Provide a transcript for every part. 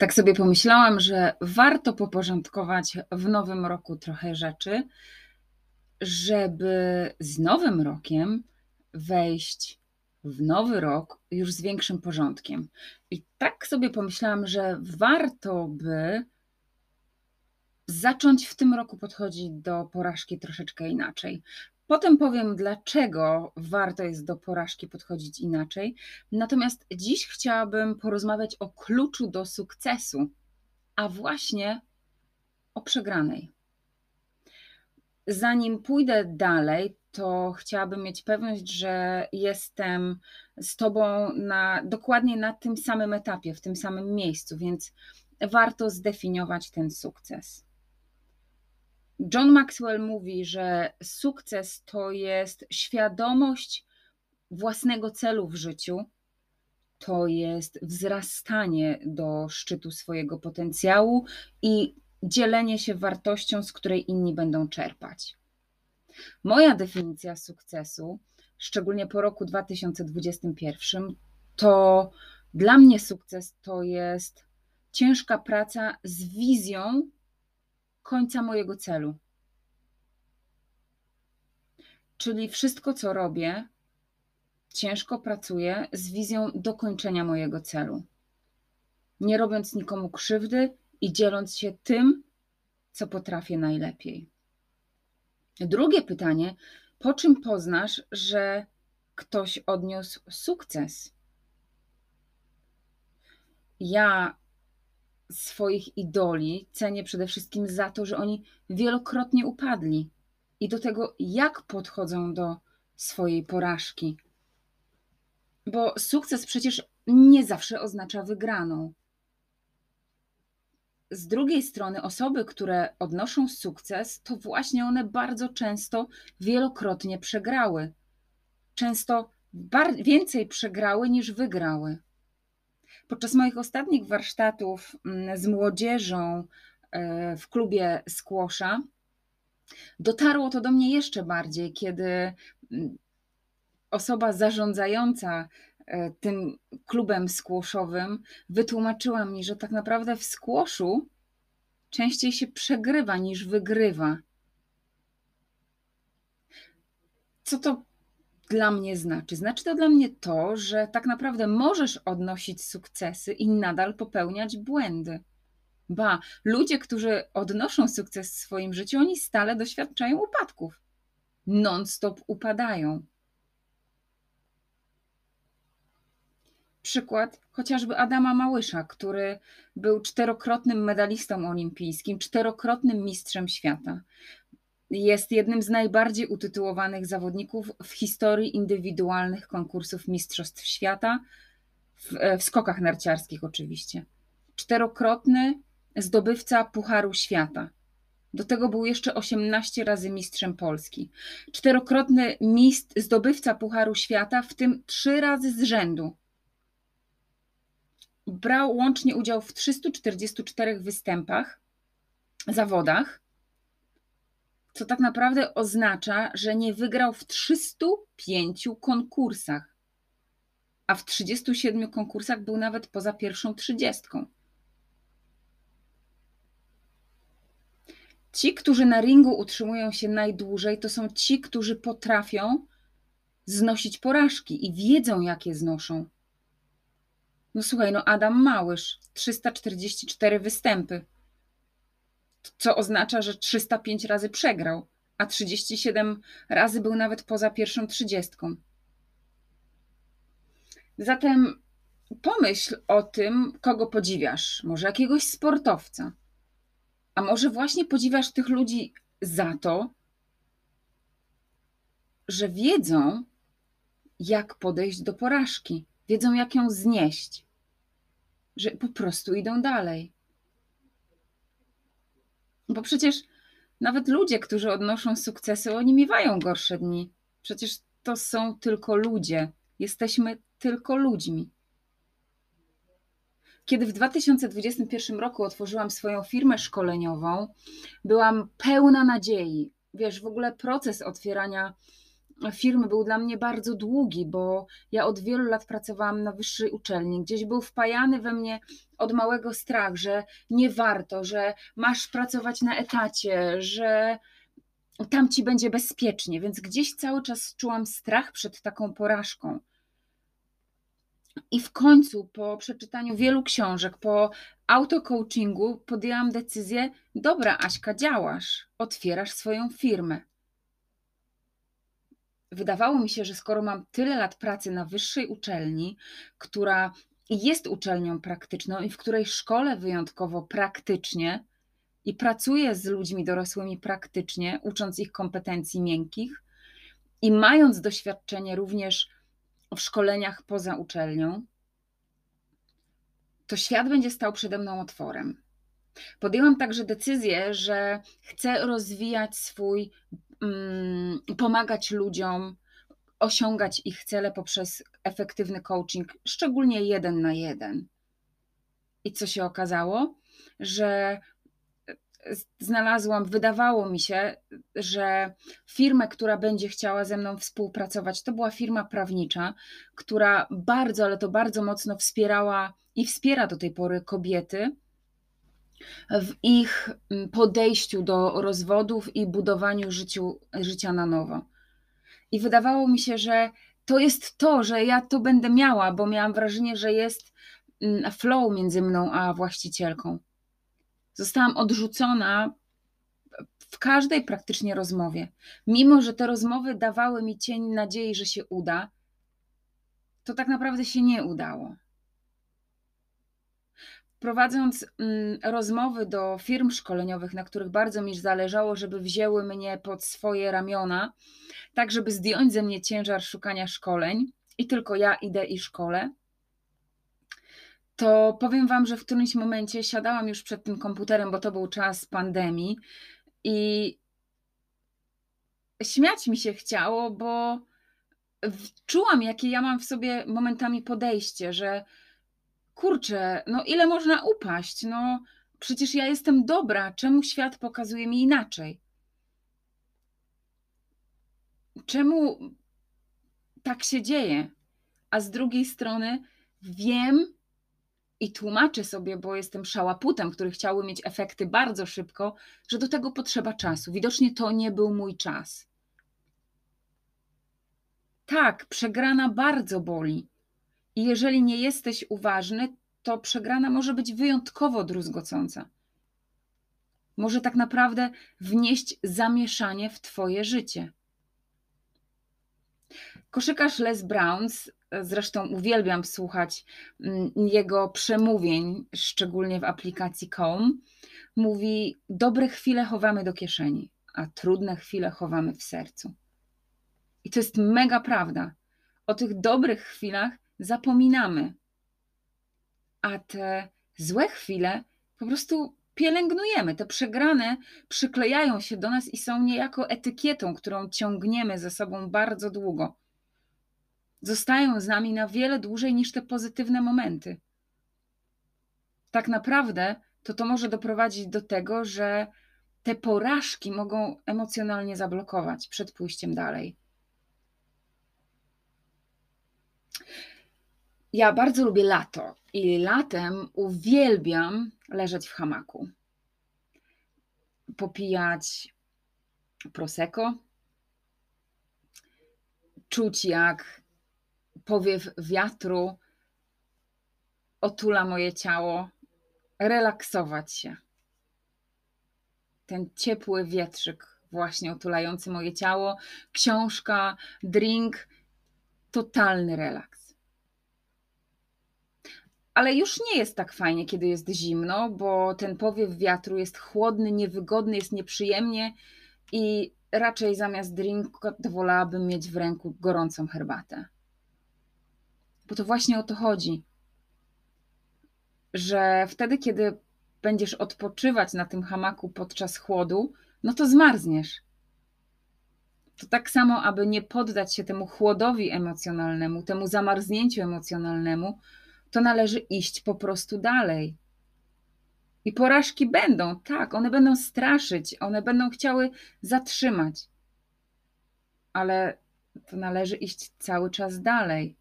Tak sobie pomyślałam, że warto poporządkować w nowym roku trochę rzeczy, żeby z nowym rokiem wejść w nowy rok już z większym porządkiem. I tak sobie pomyślałam, że warto by zacząć w tym roku podchodzić do porażki troszeczkę inaczej. Potem powiem, dlaczego warto jest do porażki podchodzić inaczej. Natomiast dziś chciałabym porozmawiać o kluczu do sukcesu, a właśnie o przegranej. Zanim pójdę dalej, to chciałabym mieć pewność, że jestem z Tobą dokładnie na tym samym etapie, w tym samym miejscu, więc warto zdefiniować ten sukces. John Maxwell mówi, że sukces to jest świadomość własnego celu w życiu, to jest wzrastanie do szczytu swojego potencjału i dzielenie się wartością, z której inni będą czerpać. Moja definicja sukcesu, szczególnie po roku 2021, to dla mnie sukces to jest ciężka praca z wizją końca mojego celu. Czyli wszystko, co robię, ciężko pracuję z wizją dokończenia mojego celu. Nie robiąc nikomu krzywdy i dzieląc się tym, co potrafię najlepiej. Drugie pytanie, po czym poznasz, że ktoś odniósł sukces? Ja swoich idoli cenię przede wszystkim za to, że oni wielokrotnie upadli i do tego, jak podchodzą do swojej porażki. Bo sukces przecież nie zawsze oznacza wygraną. Z drugiej strony osoby, które odnoszą sukces, to właśnie one bardzo często wielokrotnie przegrały. Często więcej przegrały niż wygrały. Podczas moich ostatnich warsztatów z młodzieżą w klubie squasha dotarło to do mnie jeszcze bardziej, kiedy osoba zarządzająca tym klubem squashowym wytłumaczyła mi, że tak naprawdę w squashu częściej się przegrywa niż wygrywa. Co to dla mnie znaczy? Znaczy to dla mnie to, że tak naprawdę możesz odnosić sukcesy i nadal popełniać błędy. Ba, ludzie, którzy odnoszą sukces w swoim życiu, oni stale doświadczają upadków. Non-stop upadają. Przykład chociażby Adama Małysza, który był 4-krotnym medalistą olimpijskim, 4-krotnym mistrzem świata. Jest jednym z najbardziej utytułowanych zawodników w historii indywidualnych konkursów mistrzostw świata, w skokach narciarskich oczywiście. 4-krotny zdobywca Pucharu Świata. Do tego był jeszcze 18 razy mistrzem Polski. 4-krotny zdobywca Pucharu Świata, w tym 3 razy z rzędu. Brał łącznie udział w 344 występach, zawodach, co tak naprawdę oznacza, że nie wygrał w 305 konkursach, a w 37 konkursach był nawet poza pierwszą 30. Ci, którzy na ringu utrzymują się najdłużej, to są ci, którzy potrafią znosić porażki i wiedzą, jak je znoszą. No słuchaj, no Adam Małysz, 344 występy, co oznacza, że 305 razy przegrał, a 37 razy był nawet poza pierwszą 30. Zatem pomyśl o tym, kogo podziwiasz, może jakiegoś sportowca, a może właśnie podziwiasz tych ludzi za to, że wiedzą, jak podejść do porażki. Wiedzą, jak ją znieść, że po prostu idą dalej. Bo przecież nawet ludzie, którzy odnoszą sukcesy, oni miewają gorsze dni. Przecież to są tylko ludzie. Jesteśmy tylko ludźmi. Kiedy w 2021 roku otworzyłam swoją firmę szkoleniową, byłam pełna nadziei. Wiesz, w ogóle proces otwierania firmy był dla mnie bardzo długi, bo ja od wielu lat pracowałam na wyższej uczelni. Gdzieś był wpajany we mnie od małego strach, że nie warto, że masz pracować na etacie, że tam ci będzie bezpiecznie, więc gdzieś cały czas czułam strach przed taką porażką. I w końcu po przeczytaniu wielu książek, po autocoachingu podjęłam decyzję, dobra Aśka, działasz, otwierasz swoją firmę. Wydawało mi się, że skoro mam tyle lat pracy na wyższej uczelni, która jest uczelnią praktyczną i w której szkole wyjątkowo praktycznie i pracuję z ludźmi dorosłymi praktycznie, ucząc ich kompetencji miękkich i mając doświadczenie również w szkoleniach poza uczelnią, to świat będzie stał przede mną otworem. Podjęłam także decyzję, że chcę rozwijać swój, pomagać ludziom, osiągać ich cele poprzez efektywny coaching, szczególnie 1 na 1. I co się okazało? Że znalazłam, wydawało mi się, że firmę, która będzie chciała ze mną współpracować, to była firma prawnicza, która bardzo, ale to bardzo mocno wspierała i wspiera do tej pory kobiety w ich podejściu do rozwodów i budowaniu życia na nowo. I wydawało mi się, że to jest to, że ja to będę miała, bo miałam wrażenie, że jest flow między mną a właścicielką. Zostałam odrzucona w każdej praktycznie rozmowie. Mimo że te rozmowy dawały mi cień nadziei, że się uda, to tak naprawdę się nie udało. Prowadząc rozmowy do firm szkoleniowych, na których bardzo mi zależało, żeby wzięły mnie pod swoje ramiona, tak żeby zdjąć ze mnie ciężar szukania szkoleń i tylko ja idę i szkolę, to powiem wam, że w którymś momencie siadałam już przed tym komputerem, bo to był czas pandemii i śmiać mi się chciało, bo czułam, jakie ja mam w sobie momentami podejście, że kurczę, no ile można upaść, no przecież ja jestem dobra, czemu świat pokazuje mi inaczej? Czemu tak się dzieje? A z drugiej strony wiem i tłumaczę sobie, bo jestem szałaputem, który chciałby mieć efekty bardzo szybko, że do tego potrzeba czasu. Widocznie to nie był mój czas. Tak, przegrana bardzo boli. I jeżeli nie jesteś uważny, to przegrana może być wyjątkowo druzgocąca. Może tak naprawdę wnieść zamieszanie w twoje życie. Koszykarz Les Brown, zresztą uwielbiam słuchać jego przemówień, szczególnie w aplikacji Calm, mówi: dobre chwile chowamy do kieszeni, a trudne chwile chowamy w sercu. I to jest mega prawda. O tych dobrych chwilach zapominamy, a te złe chwile po prostu pielęgnujemy. Te przegrane przyklejają się do nas i są niejako etykietą, którą ciągniemy ze sobą bardzo długo. Zostają z nami na wiele dłużej niż te pozytywne momenty. Tak naprawdę to może doprowadzić do tego, że te porażki mogą emocjonalnie zablokować przed pójściem dalej. Ja bardzo lubię lato i latem uwielbiam leżeć w hamaku, popijać prosecco, czuć jak powiew wiatru otula moje ciało, relaksować się. Ten ciepły wietrzyk właśnie otulający moje ciało, książka, drink, totalny relaks. Ale już nie jest tak fajnie, kiedy jest zimno, bo ten powiew wiatru jest chłodny, niewygodny, jest nieprzyjemnie i raczej zamiast drinka wolałabym mieć w ręku gorącą herbatę. Bo to właśnie o to chodzi, że wtedy, kiedy będziesz odpoczywać na tym hamaku podczas chłodu, no to zmarzniesz. To tak samo, aby nie poddać się temu chłodowi emocjonalnemu, temu zamarznięciu emocjonalnemu, to należy iść po prostu dalej. I porażki będą, tak, one będą straszyć, one będą chciały zatrzymać. Ale to należy iść cały czas dalej.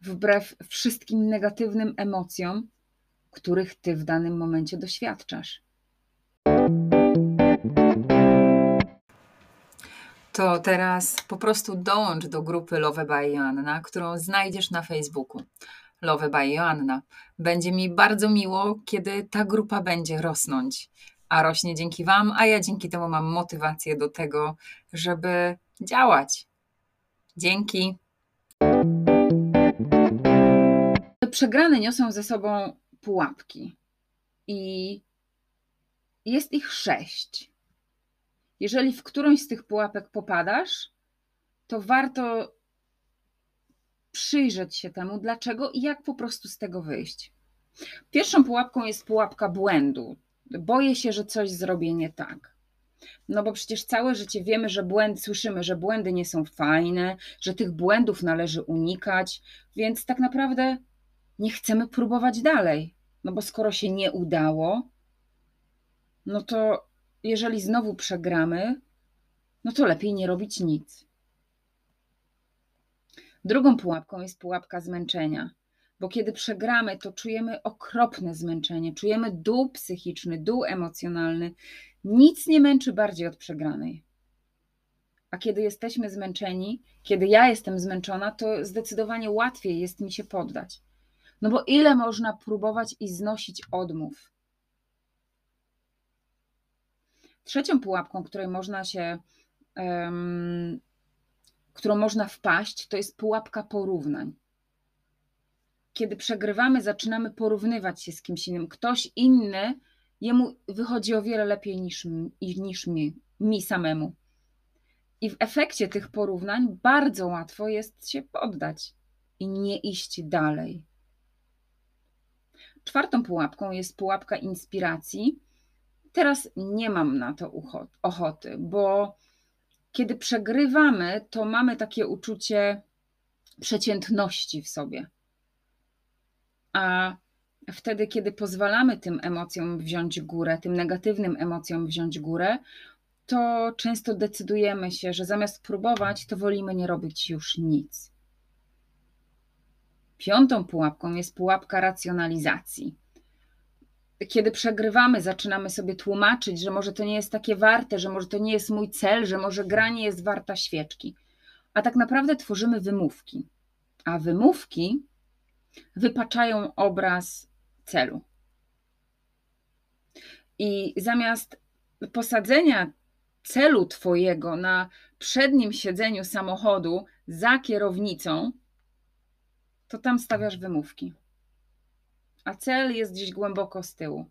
Wbrew wszystkim negatywnym emocjom których ty w danym momencie doświadczasz. To teraz po prostu dołącz do grupy Love by Joanna, którą znajdziesz na Facebooku. Love by Joanna. Będzie mi bardzo miło, kiedy ta grupa będzie rosnąć. A rośnie dzięki wam, a ja dzięki temu mam motywację do tego, żeby działać. Dzięki. Przegrane niosą ze sobą pułapki i jest ich 6. Jeżeli w którąś z tych pułapek popadasz, to warto przyjrzeć się temu, dlaczego i jak po prostu z tego wyjść. Pierwszą pułapką jest pułapka błędu. Boję się, że coś zrobię nie tak. No bo przecież całe życie wiemy, że słyszymy, że błędy nie są fajne, że tych błędów należy unikać, więc tak naprawdę nie chcemy próbować dalej. No bo skoro się nie udało, no to jeżeli znowu przegramy, no to lepiej nie robić nic. Drugą pułapką jest pułapka zmęczenia. Bo kiedy przegramy, to czujemy okropne zmęczenie, czujemy dół psychiczny, dół emocjonalny. Nic nie męczy bardziej od przegranej. A kiedy jesteśmy zmęczeni, kiedy ja jestem zmęczona, to zdecydowanie łatwiej jest mi się poddać. No bo ile można próbować i znosić odmów? Trzecią pułapką, którą można wpaść, to jest pułapka porównań. Kiedy przegrywamy, zaczynamy porównywać się z kimś innym. Ktoś inny, jemu wychodzi o wiele lepiej niż mi samemu. I w efekcie tych porównań bardzo łatwo jest się poddać i nie iść dalej. Czwartą pułapką jest pułapka inspiracji. Teraz nie mam na to ochoty, bo kiedy przegrywamy, to mamy takie uczucie przeciętności w sobie. A wtedy, kiedy pozwalamy tym emocjom wziąć górę, tym negatywnym emocjom wziąć górę, to często decydujemy się, że zamiast próbować, to wolimy nie robić już nic. Piątą pułapką jest pułapka racjonalizacji. Kiedy przegrywamy, zaczynamy sobie tłumaczyć, że może to nie jest takie warte, że może to nie jest mój cel, że może gra nie jest warta świeczki. A tak naprawdę tworzymy wymówki. A wymówki wypaczają obraz celu. I zamiast posadzenia celu twojego na przednim siedzeniu samochodu za kierownicą, to tam stawiasz wymówki. A cel jest gdzieś głęboko z tyłu.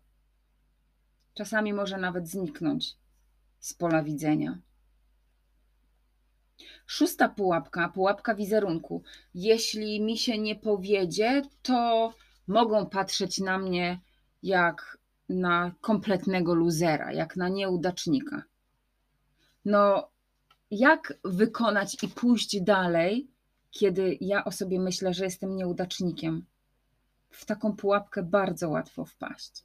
Czasami może nawet zniknąć z pola widzenia. Szósta pułapka, pułapka wizerunku. Jeśli mi się nie powiedzie, to mogą patrzeć na mnie jak na kompletnego luzera, jak na nieudacznika. No, jak wykonać i pójść dalej, kiedy ja o sobie myślę, że jestem nieudacznikiem? W taką pułapkę bardzo łatwo wpaść.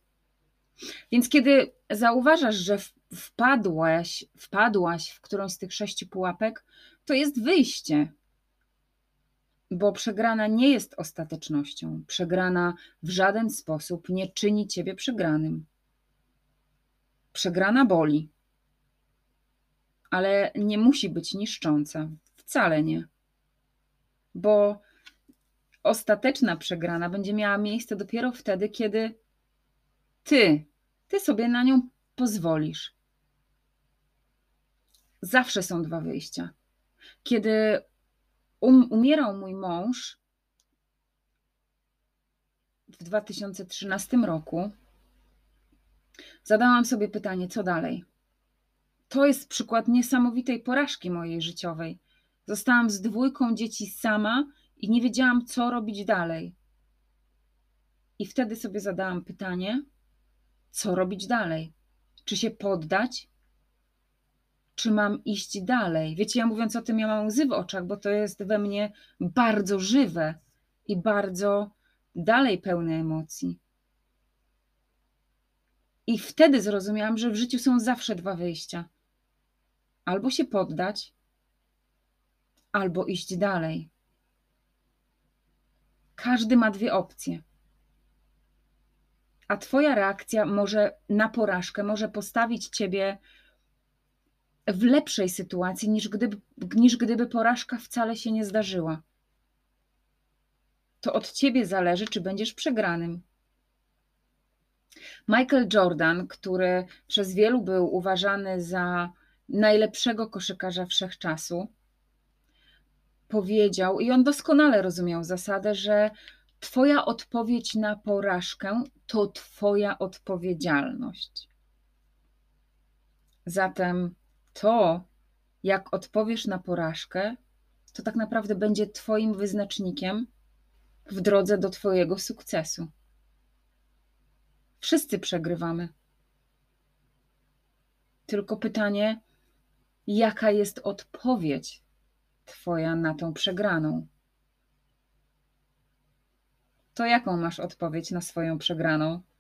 Więc kiedy zauważasz, że wpadłaś w którąś z tych 6 pułapek, to jest wyjście. Bo przegrana nie jest ostatecznością. Przegrana w żaden sposób nie czyni ciebie przegranym. Przegrana boli. Ale nie musi być niszcząca. Wcale nie. Bo ostateczna przegrana będzie miała miejsce dopiero wtedy, kiedy ty sobie na nią pozwolisz. Zawsze są 2 wyjścia. Kiedy umierał mój mąż w 2013 roku, zadałam sobie pytanie, co dalej? To jest przykład niesamowitej porażki mojej życiowej. Zostałam z 2 dzieci sama i nie wiedziałam, co robić dalej. I wtedy sobie zadałam pytanie, co robić dalej? Czy się poddać? Czy mam iść dalej? Wiecie, ja mówiąc o tym, ja mam łzy w oczach, bo to jest we mnie bardzo żywe i bardzo dalej pełne emocji. I wtedy zrozumiałam, że w życiu są zawsze 2 wyjścia. Albo się poddać, albo iść dalej. Każdy ma 2 opcje. a twoja reakcja może na porażkę może postawić ciebie w lepszej sytuacji, niż gdyby porażka wcale się nie zdarzyła. To od ciebie zależy, czy będziesz przegranym. Michael Jordan, który przez wielu był uważany za najlepszego koszykarza wszechczasu, powiedział, i on doskonale rozumiał zasadę, że twoja odpowiedź na porażkę to twoja odpowiedzialność. Zatem to, jak odpowiesz na porażkę, to tak naprawdę będzie twoim wyznacznikiem w drodze do twojego sukcesu. Wszyscy przegrywamy. Tylko pytanie, jaka jest odpowiedź twoja na tą przegraną? To jaką masz odpowiedź na swoją przegraną?